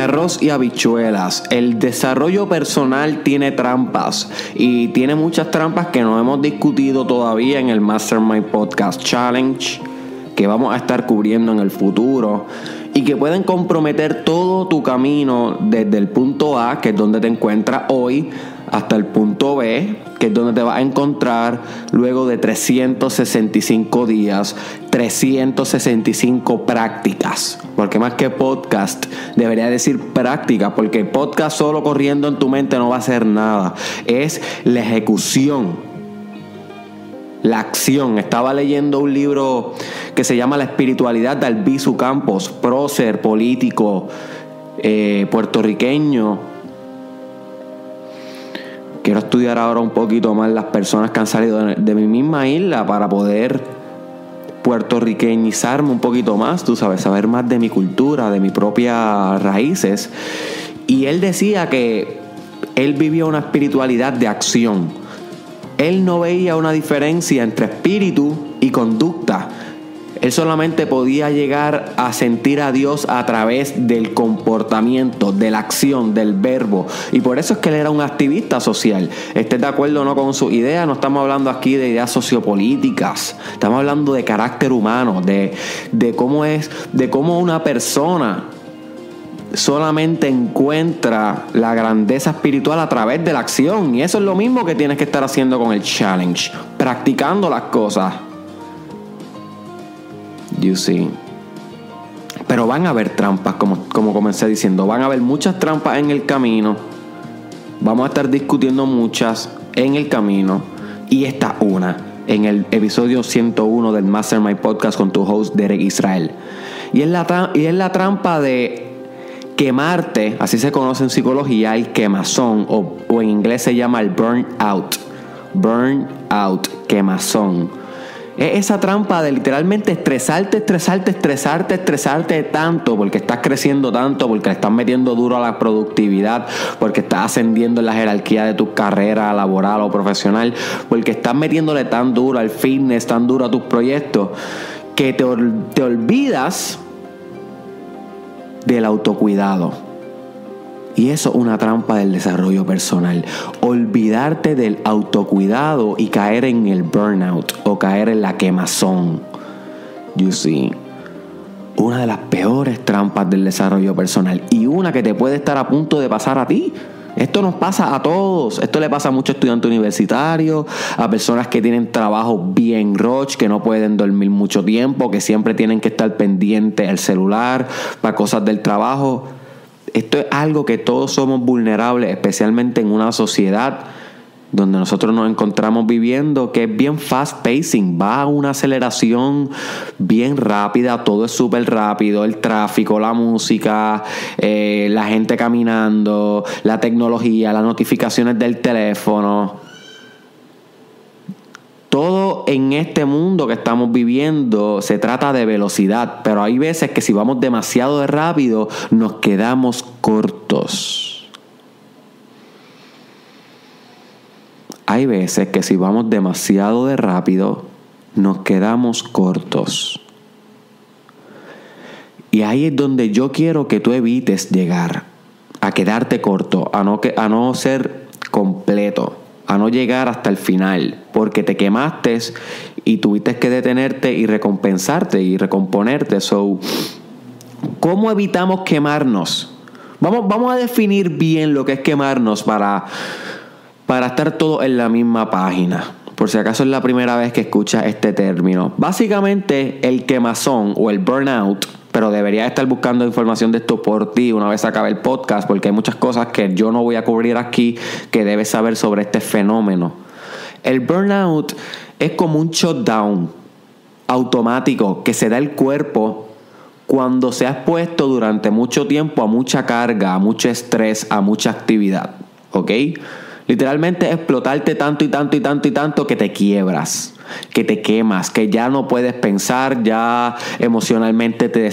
arroz y habichuelas. El desarrollo personal tiene trampas y tiene muchas trampas que no hemos discutido todavía en el Mastermind Podcast Challenge, que vamos a estar cubriendo en el futuro y que pueden comprometer todo tu camino desde el punto A, que es donde te encuentras hoy, hasta el punto B, que es donde te vas a encontrar luego de 365 días, 365 prácticas. Porque más que podcast, debería decir práctica, porque podcast solo corriendo en tu mente no va a hacer nada. Es la ejecución, la acción. Estaba leyendo un libro que se llama La espiritualidad de Albizu Campos, prócer, político, puertorriqueño. Quiero estudiar ahora un poquito más las personas que han salido de mi misma isla para poder puertorriqueñizarme un poquito más, tú sabes, saber más de mi cultura, de mis propias raíces. Y él decía que él vivía una espiritualidad de acción. Él no veía una diferencia entre espíritu y conducta. Él solamente podía llegar a sentir a Dios a través del comportamiento, de la acción, del verbo. Y por eso es que él era un activista social. Estés de acuerdo o no con sus ideas, no estamos hablando aquí de ideas sociopolíticas. Estamos hablando de carácter humano, de cómo una persona solamente encuentra la grandeza espiritual a través de la acción. Y eso es lo mismo que tienes que estar haciendo con el challenge, practicando las cosas. You see. Pero van a haber trampas, como comencé diciendo. Van a haber muchas trampas en el camino. Vamos a estar discutiendo muchas en el camino. Y esta una, en el episodio 101 del Mastermind Podcast con tu host Derek Israel. Y es la trampa de quemarte, así se conoce en psicología, el quemazón, o en inglés se llama el burnout. Burnout, quemazón. Es esa trampa de literalmente estresarte tanto porque estás creciendo tanto, porque le estás metiendo duro a la productividad, porque estás ascendiendo en la jerarquía de tu carrera laboral o profesional, porque estás metiéndole tan duro al fitness, tan duro a tus proyectos, que te olvidas del autocuidado. Y eso es una trampa del desarrollo personal. Olvidarte del autocuidado y caer en el burnout o caer en la quemazón. You see. Una de las peores trampas del desarrollo personal y una que te puede estar a punto de pasar a ti. Esto nos pasa a todos. Esto le pasa a muchos estudiantes universitarios, a personas que tienen trabajo bien roche, que no pueden dormir mucho tiempo, que siempre tienen que estar pendientes al celular para cosas del trabajo. Esto es algo que todos somos vulnerables, especialmente en una sociedad donde nosotros nos encontramos viviendo, que es bien fast pacing, va a una aceleración bien rápida, todo es súper rápido, el tráfico, la música, la gente caminando, la tecnología, las notificaciones del teléfono. Todo en este mundo que estamos viviendo se trata de velocidad, pero hay veces que si vamos demasiado de rápido nos quedamos cortos. Hay veces que si vamos demasiado de rápido, nos quedamos cortos. Y ahí es donde yo quiero que tú evites llegar, a quedarte corto, a no ser completo, a no llegar hasta el final, porque te quemaste y tuviste que detenerte y recompensarte y recomponerte. So, ¿cómo evitamos quemarnos? Vamos a definir bien lo que es quemarnos para estar todos en la misma página, por si acaso es la primera vez que escuchas este término. Básicamente, el quemazón o el burnout, pero deberías estar buscando información de esto por ti una vez acabe el podcast, porque hay muchas cosas que yo no voy a cubrir aquí que debes saber sobre este fenómeno. El burnout es como un shutdown automático que se da el cuerpo cuando se ha expuesto durante mucho tiempo a mucha carga, a mucho estrés, a mucha actividad, ¿ok? Literalmente explotarte tanto que te quiebras, que te quemas, que ya no puedes pensar, ya emocionalmente te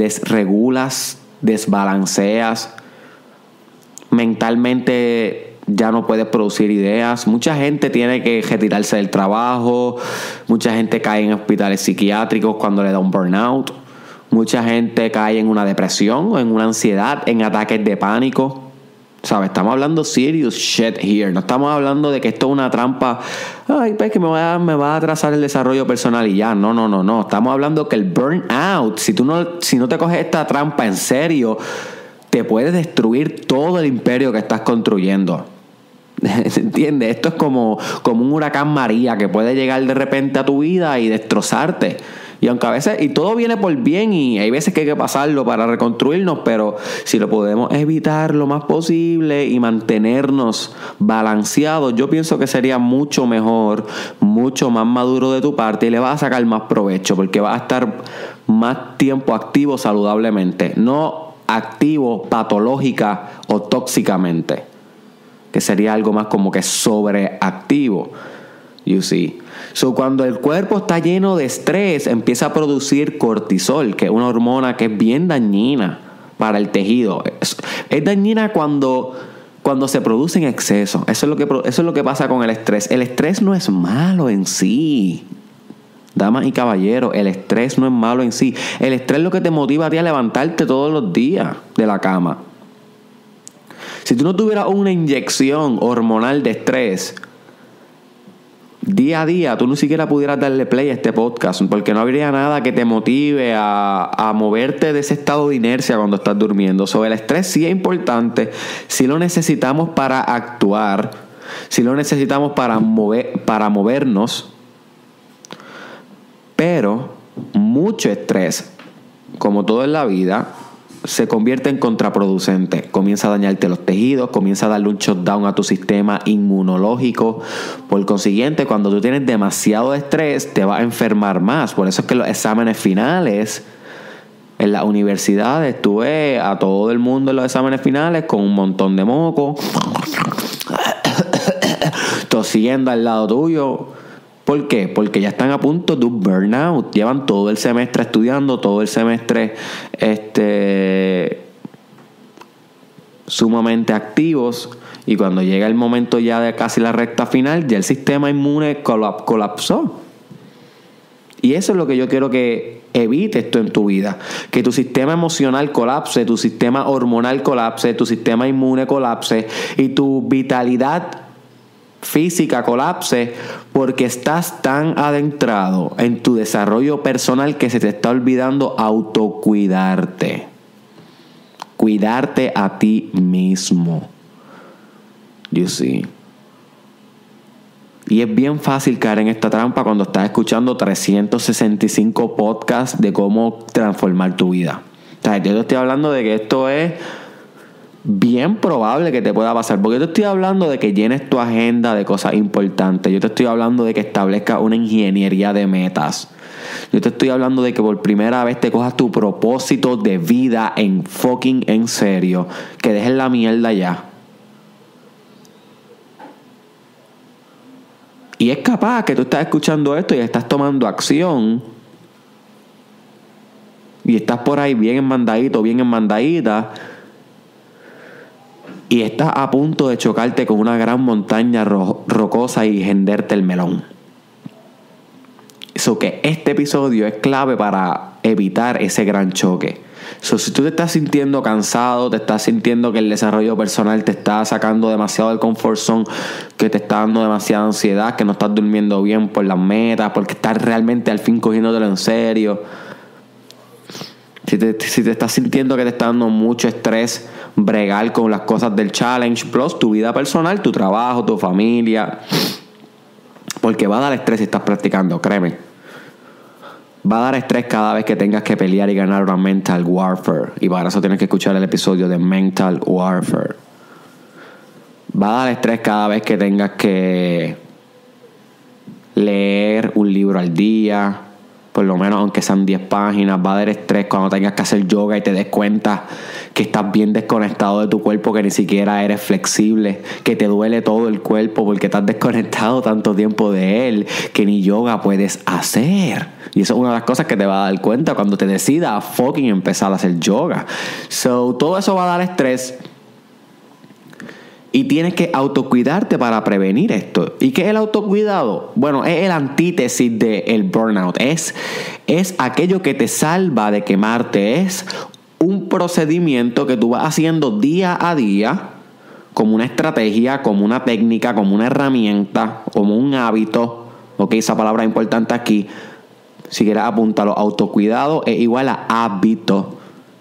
desregulas, desbalanceas, mentalmente ya no puedes producir ideas. Mucha gente tiene que retirarse del trabajo, mucha gente cae en hospitales psiquiátricos cuando le da un burnout. Mucha gente cae en una depresión, en una ansiedad, en ataques de pánico. ¿Sabes? Estamos hablando serious shit here. No estamos hablando de que esto es una trampa. Ay, pues que me va a atrasar el desarrollo personal y ya. No, no, no, no. Estamos hablando que el burnout, si no te coges esta trampa en serio, te puede destruir todo el imperio que estás construyendo. ¿Entiendes? Esto es como un huracán María que puede llegar de repente a tu vida y destrozarte. Y aunque a veces, y todo viene por bien, y hay veces que hay que pasarlo para reconstruirnos, pero si lo podemos evitar lo más posible y mantenernos balanceados, yo pienso que sería mucho mejor, mucho más maduro de tu parte, y le vas a sacar más provecho, porque vas a estar más tiempo activo saludablemente, no activo patológica o tóxicamente, que sería algo más como que sobreactivo. You see. So, cuando el cuerpo está lleno de estrés, empieza a producir cortisol, que es una hormona que es bien dañina para el tejido. Es dañina cuando se produce en exceso. Eso es lo que pasa con el estrés. El estrés no es malo en sí. Damas y caballeros, el estrés no es malo en sí. El estrés es lo que te motiva a ti a levantarte todos los días de la cama. Si tú no tuvieras una inyección hormonal de estrés día a día, tú ni siquiera pudieras darle play a este podcast, porque no habría nada que te motive a moverte de ese estado de inercia cuando estás durmiendo. Sobre el estrés sí es importante, sí lo necesitamos para actuar, sí lo necesitamos para movernos, pero mucho estrés, como todo en la vida, se convierte en contraproducente. Comienza a dañarte los tejidos, comienza a darle un shutdown a tu sistema inmunológico. Por consiguiente, cuando tú tienes demasiado estrés, te vas a enfermar más. Por eso es que los exámenes finales en las universidades, tú ves a todo el mundo en los exámenes finales con un montón de moco, tosiendo al lado tuyo. ¿Por qué? Porque ya están a punto de un burnout. Llevan todo el semestre estudiando, todo el semestre sumamente activos, y cuando llega el momento ya de casi la recta final, ya el sistema inmune colapsó. Y eso es lo que yo quiero que evites tú en tu vida. Que tu sistema emocional colapse, tu sistema hormonal colapse, tu sistema inmune colapse y tu vitalidad física colapse, porque estás tan adentrado en tu desarrollo personal que se te está olvidando autocuidarte, cuidarte a ti mismo. You see. Y es bien fácil caer en esta trampa cuando estás escuchando 365 podcasts de cómo transformar tu vida. O sea, yo te estoy hablando de que esto es bien probable que te pueda pasar, porque yo te estoy hablando de que llenes tu agenda de cosas importantes. Yo te estoy hablando de que establezcas una ingeniería de metas. Yo te estoy hablando de que por primera vez te cojas tu propósito de vida en fucking en serio, que dejes la mierda ya. Y es capaz que tú estás escuchando esto y estás tomando acción y estás por ahí bien enmandadito, bien enmandadita, y estás a punto de chocarte con una gran montaña rocosa y henderte el melón. Eso que este episodio es clave para evitar ese gran choque. So, si tú te estás sintiendo cansado, te estás sintiendo que el desarrollo personal te está sacando demasiado del comfort zone, que te está dando demasiada ansiedad, que no estás durmiendo bien por las metas, porque estás realmente al fin cogiéndotelo en serio. Si te estás sintiendo que te está dando mucho estrés bregar con las cosas del challenge, plus tu vida personal, tu trabajo, tu familia, porque va a dar estrés si estás practicando, créeme. Va a dar estrés cada vez que tengas que pelear y ganar una mental warfare, y para eso tienes que escuchar el episodio de mental warfare. Va a dar estrés cada vez que tengas que leer un libro al día, por lo menos aunque sean 10 páginas. Va a dar estrés cuando tengas que hacer yoga y te des cuenta que estás bien desconectado de tu cuerpo, que ni siquiera eres flexible, que te duele todo el cuerpo porque estás desconectado tanto tiempo de él que ni yoga puedes hacer. Y eso es una de las cosas que te va a dar cuenta cuando te decidas a fucking empezar a hacer yoga. So, todo eso va a dar estrés. Y tienes que autocuidarte para prevenir esto. ¿Y qué es el autocuidado? Bueno, es el antítesis del burnout. Es aquello que te salva de quemarte. Es un procedimiento que tú vas haciendo día a día, como una estrategia, como una técnica, como una herramienta, como un hábito. Ok, esa palabra es importante aquí. Si quieres apuntarlo, autocuidado es igual a hábito,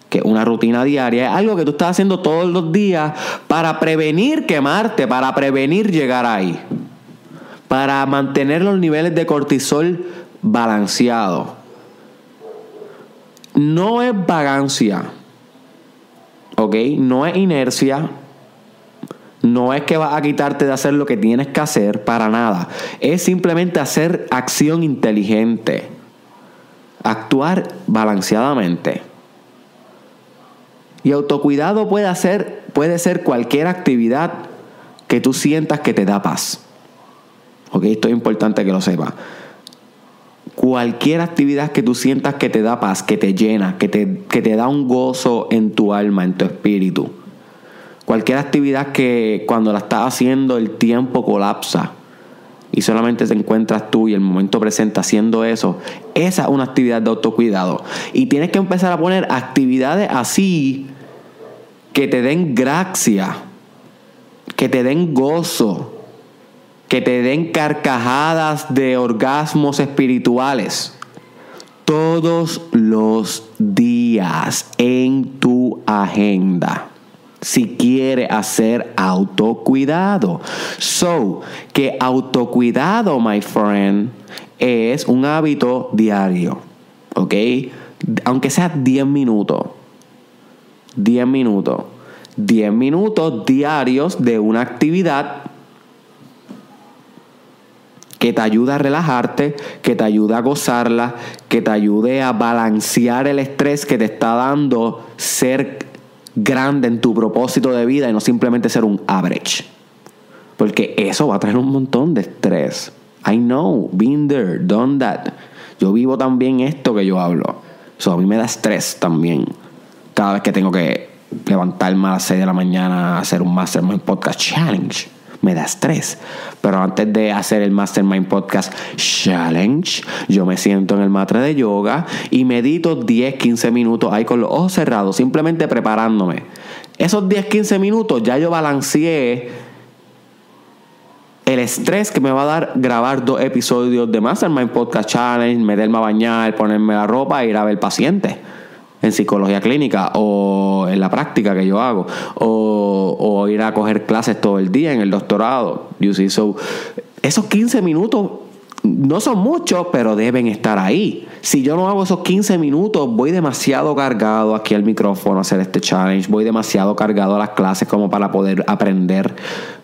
que es una rutina diaria, es algo que tú estás haciendo todos los días para prevenir quemarte, para prevenir llegar ahí, para mantener los niveles de cortisol balanceados. No es vagancia, ¿ok? No es inercia, no es que vas a quitarte de hacer lo que tienes que hacer, para nada. Es simplemente hacer acción inteligente, actuar balanceadamente. Y autocuidado puede ser cualquier actividad que tú sientas que te da paz. Ok, esto es importante que lo sepas. Cualquier actividad que tú sientas que te da paz, que te llena, que te da un gozo en tu alma, en tu espíritu. Cualquier actividad que cuando la estás haciendo el tiempo colapsa y solamente te encuentras tú y el momento presente haciendo eso, esa es una actividad de autocuidado. Y tienes que empezar a poner actividades así que te den gracia, que te den gozo, que te den carcajadas de orgasmos espirituales todos los días en tu agenda. Si quiere hacer autocuidado. So, que autocuidado, my friend, es un hábito diario. ¿Ok? Aunque sea 10 minutos. 10 minutos. 10 minutos diarios de una actividad que te ayuda a relajarte, que te ayuda a gozarla, que te ayude a balancear el estrés que te está dando ser grande en tu propósito de vida y no simplemente ser un average, porque eso va a traer un montón de estrés. I know, been there, done that. Yo vivo también esto que yo hablo. A mí me da estrés también cada vez que tengo que levantarme a las 6 de la mañana a hacer un Mastermind Podcast Challenge. Me da estrés. Pero antes de hacer el Mastermind Podcast Challenge, yo me siento en el matre de yoga y medito 10-15 minutos ahí con los ojos cerrados, simplemente preparándome. Esos 10-15 minutos ya yo balanceé el estrés que me va a dar grabar 2 episodios de Mastermind Podcast Challenge, meterme a bañar, ponerme la ropa e ir a ver pacientes en psicología clínica o en la práctica que yo hago, o ir a coger clases todo el día en el doctorado. You see, so, esos 15 minutos no son muchos, pero deben estar ahí. Si yo no hago esos 15 minutos, voy demasiado cargado aquí al micrófono a hacer este challenge, voy demasiado cargado a las clases como para poder aprender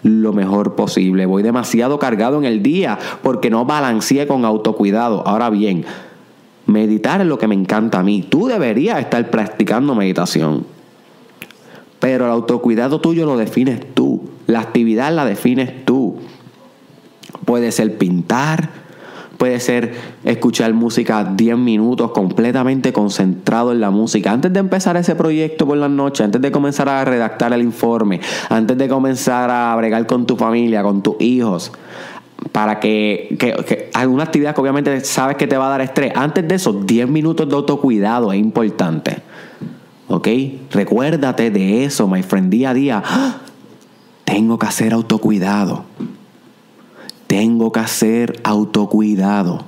lo mejor posible, voy demasiado cargado en el día porque no balanceé con autocuidado. Ahora bien, meditar es lo que me encanta a mí. Tú deberías estar practicando meditación. Pero el autocuidado tuyo lo defines tú. La actividad la defines tú. Puede ser pintar. Puede ser escuchar música 10 minutos completamente concentrado en la música. Antes de empezar ese proyecto por la noche, antes de comenzar a redactar el informe, antes de comenzar a bregar con tu familia, con tus hijos, para que alguna actividad que obviamente sabes que te va a dar estrés, antes de esos 10 minutos de autocuidado es importante. ¿Ok? Recuérdate de eso, my friend, día a día. ¡Ah! Tengo que hacer autocuidado. Tengo que hacer autocuidado.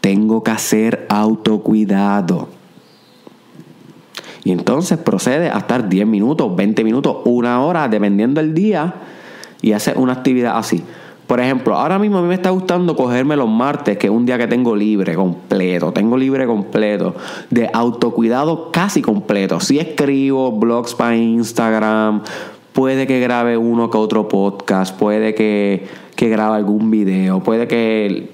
Tengo que hacer autocuidado. Y entonces procede a estar 10 minutos, 20 minutos, una hora, dependiendo del día, y hacer una actividad así. Por ejemplo, ahora mismo a mí me está gustando cogerme los martes, que es un día que tengo libre completo. De autocuidado casi completo. Si escribo blogs para Instagram, puede que grabe uno que otro podcast, puede que grabe algún video, puede que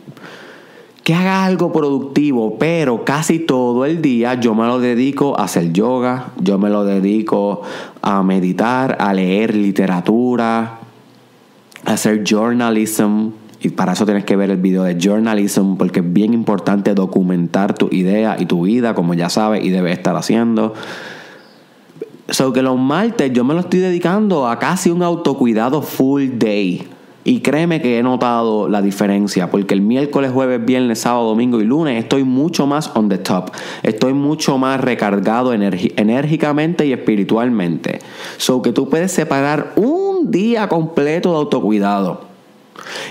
haga algo productivo, pero casi todo el día yo me lo dedico a hacer yoga, yo me lo dedico a meditar, a leer literatura, hacer journalism, y para eso tienes que ver el video de journalism, porque es bien importante documentar tu idea y tu vida, como ya sabes, y debes estar haciendo. So que los martes yo me lo estoy dedicando a casi un autocuidado full day. Y créeme que he notado la diferencia, porque el miércoles, jueves, viernes, sábado, domingo y lunes estoy mucho más on the top. Estoy mucho más recargado enérgicamente y espiritualmente. So que tú puedes separar un día completo de autocuidado.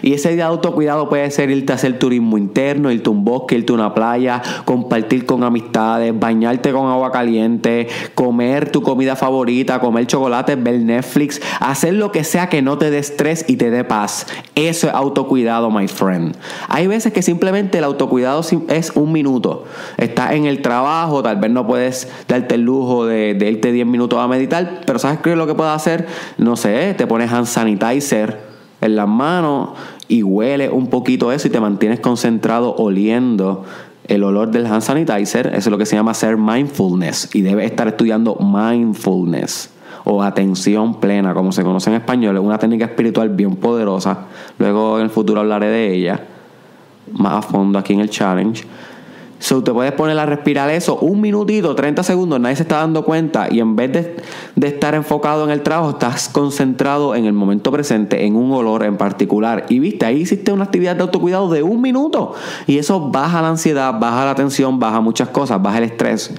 Y ese día de autocuidado puede ser irte a hacer turismo interno, irte a un bosque, irte a una playa, compartir con amistades, bañarte con agua caliente, comer tu comida favorita, comer chocolates, ver Netflix, hacer lo que sea que no te dé estrés y te dé paz. Eso es autocuidado, my friend. Hay veces que simplemente el autocuidado es un minuto. Estás en el trabajo, tal vez no puedes darte el lujo de irte 10 minutos a meditar, pero ¿sabes qué es lo que puedes hacer? No sé, te pones hand sanitizer en las manos y huele un poquito eso y te mantienes concentrado oliendo el olor del hand sanitizer. Eso es lo que se llama hacer mindfulness, y debes estar estudiando mindfulness o atención plena, como se conoce en español. Es una técnica espiritual bien poderosa. Luego en el futuro hablaré de ella más a fondo aquí en el challenge. So, te puedes poner a respirar eso un minutito, 30 segundos, nadie se está dando cuenta, y en vez de estar enfocado en el trabajo, estás concentrado en el momento presente, en un olor en particular, y viste, ahí hiciste una actividad de autocuidado de un minuto, y eso baja la ansiedad, baja la tensión, baja muchas cosas, baja el estrés.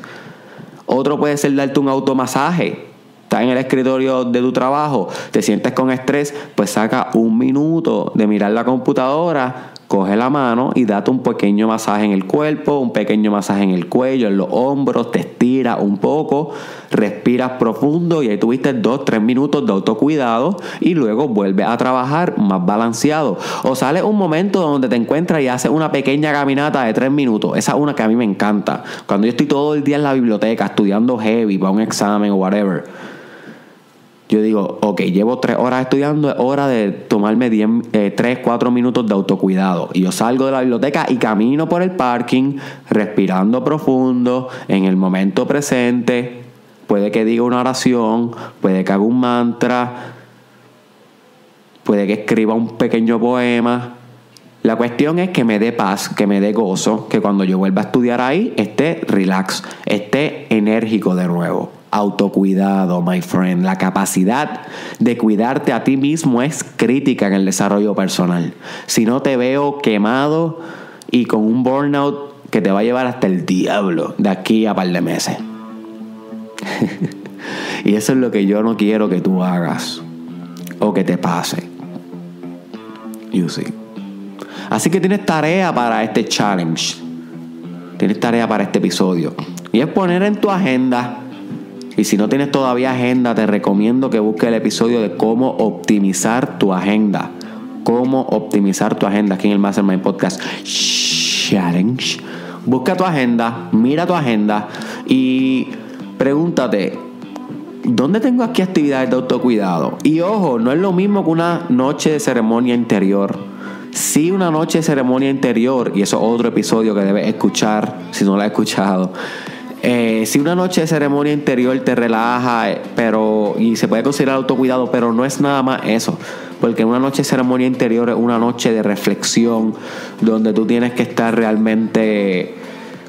Otro puede ser darte un automasaje. Estás en el escritorio de tu trabajo, te sientes con estrés, pues saca un minuto de mirar la computadora, coge la mano y date un pequeño masaje en el cuerpo, un pequeño masaje en el cuello, en los hombros, te estiras un poco, respiras profundo, y ahí tuviste 2-3 minutos de autocuidado, y luego vuelves a trabajar más balanceado. O sales un momento donde te encuentras y haces una pequeña caminata de 3 minutos. Esa es una que a mí me encanta. Cuando yo estoy todo el día en la biblioteca estudiando heavy para un examen o whatever, yo digo, ok, llevo 3 horas estudiando, es hora de tomarme 3-4 minutos de autocuidado. Y yo salgo de la biblioteca y camino por el parking, respirando profundo, en el momento presente. Puede que diga una oración, puede que haga un mantra, puede que escriba un pequeño poema. La cuestión es que me dé paz, que me dé gozo, que cuando yo vuelva a estudiar ahí esté relax, esté enérgico de nuevo. Autocuidado, my friend. La capacidad de cuidarte a ti mismo es crítica en el desarrollo personal. Si no, te veo quemado y con un burnout que te va a llevar hasta el diablo de aquí a par de meses. Y eso es lo que yo no quiero que tú hagas o que te pase. You see. Así que tienes tarea para este challenge. Tienes tarea para este episodio. Y es poner en tu agenda. Y si no tienes todavía agenda, te recomiendo que busques el episodio de cómo optimizar tu agenda. Cómo optimizar tu agenda aquí en el Mastermind Podcast Challenge. Busca tu agenda, mira tu agenda y pregúntate, ¿dónde tengo aquí actividades de autocuidado? Y ojo, no es lo mismo que una noche de ceremonia interior. Sí, una noche de ceremonia interior, y eso es otro episodio que debes escuchar si no lo has escuchado. Si una noche de ceremonia interior te relaja, pero y se puede considerar autocuidado, pero no es nada más eso, porque una noche de ceremonia interior es una noche de reflexión donde tú tienes que estar realmente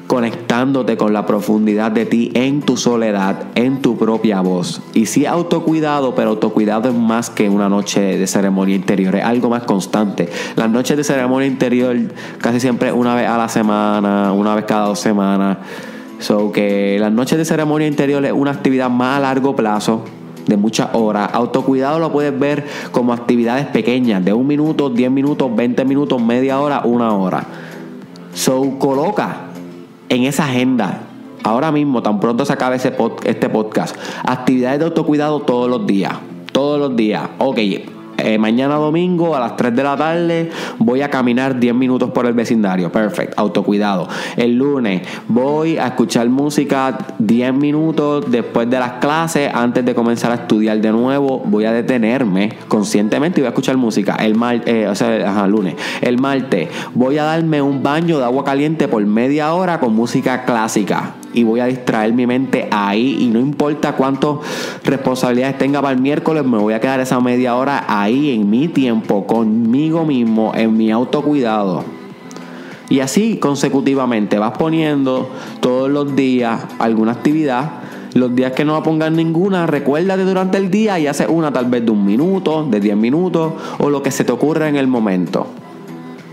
conectándote con la profundidad de ti en tu soledad, en tu propia voz. Y sí, autocuidado, pero autocuidado es más que una noche de ceremonia interior, es algo más constante. Las noches de ceremonia interior casi siempre una vez a la semana, una vez cada 2 semanas. So que las noches de ceremonia interior es una actividad más a largo plazo, de muchas horas. Autocuidado lo puedes ver como actividades pequeñas, de 1 minuto, 10 minutos, 20 minutos, media hora, 1 hora. So coloca en esa agenda, ahora mismo, tan pronto se acabe este podcast, actividades de autocuidado todos los días. Todos los días. Ok, mañana domingo a las 3 de la tarde voy a caminar 10 minutos por el vecindario. Perfecto, autocuidado. El lunes voy a escuchar música 10 minutos después de las clases, antes de comenzar a estudiar de nuevo. Voy a detenerme conscientemente y voy a escuchar música. Lunes. El martes voy a darme un baño de agua caliente por media hora con música clásica. Y voy a distraer mi mente ahí, y no importa cuántas responsabilidades tenga para el miércoles, me voy a quedar esa media hora ahí en mi tiempo, conmigo mismo, en mi autocuidado. Y así consecutivamente vas poniendo todos los días alguna actividad Los días que no pongas ninguna, recuérdate durante el día y haces una tal vez de 1 minuto, de 10 minutos o lo que se te ocurra en el momento.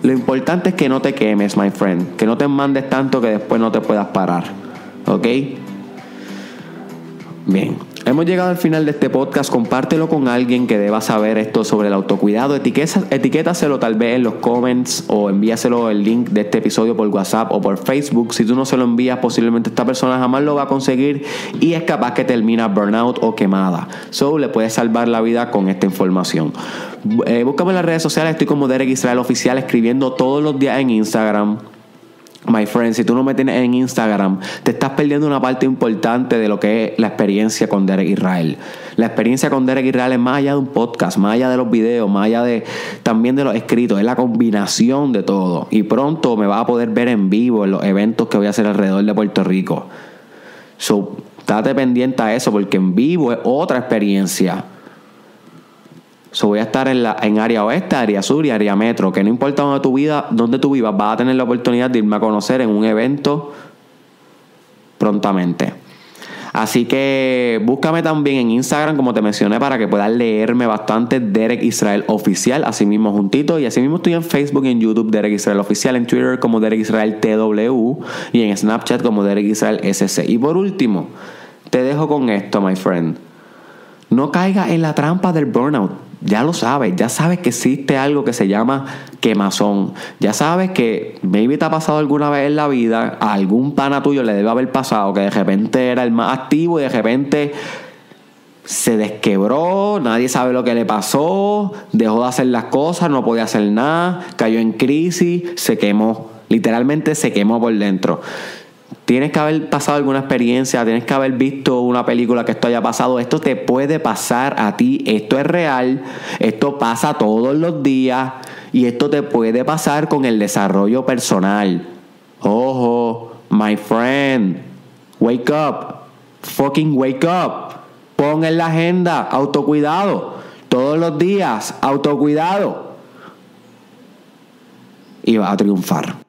Lo importante es que no te quemes, my friend, que no te mandes tanto que después no te puedas parar, ¿ok? Bien, hemos llegado al final de este podcast. Compártelo con alguien que deba saber esto sobre el autocuidado. Etiquétaselo tal vez en los comments o envíaselo el link de este episodio por WhatsApp o por Facebook. Si tú no se lo envías, posiblemente esta persona jamás lo va a conseguir y es capaz que termina burnout o quemada. So, le puedes salvar la vida con esta información. Búscame en las redes sociales. Estoy como Derek Israel Oficial, escribiendo todos los días en Instagram. My friend, si tú no me tienes en Instagram, te estás perdiendo una parte importante de lo que es la experiencia con Derek Israel. La experiencia con Derek Israel es más allá de un podcast, más allá de los videos, más allá de también de los escritos. Es la combinación de todo. Y pronto me vas a poder ver en vivo en los eventos que voy a hacer alrededor de Puerto Rico. So, estate pendiente a eso, porque en vivo es otra experiencia. So, voy a estar en área oeste, área sur y área metro. Que no importa donde tú vivas, vas a tener la oportunidad de irme a conocer en un evento prontamente. Así que búscame también en Instagram, como te mencioné, para que puedas leerme bastante. Derek Israel Oficial, así mismo juntito. Y así mismo estoy en Facebook y en YouTube, Derek Israel Oficial. En Twitter como Derek Israel TW. Y en Snapchat como Derek Israel SC. Y por último, te dejo con esto, my friend. No caigas en la trampa del burnout. Ya lo sabes, ya sabes que existe algo que se llama quemazón. Ya sabes que maybe te ha pasado alguna vez en la vida, a algún pana tuyo le debe haber pasado, que de repente era el más activo y de repente se desquebró, nadie sabe lo que le pasó, dejó de hacer las cosas, no podía hacer nada, cayó en crisis, se quemó. Literalmente se quemó por dentro. Tienes que haber pasado alguna experiencia, tienes que haber visto una película que esto haya pasado. Esto te puede pasar a ti, esto es real, esto pasa todos los días y esto te puede pasar con el desarrollo personal. Ojo, my friend, wake up, fucking wake up, pon en la agenda autocuidado, todos los días autocuidado y vas a triunfar.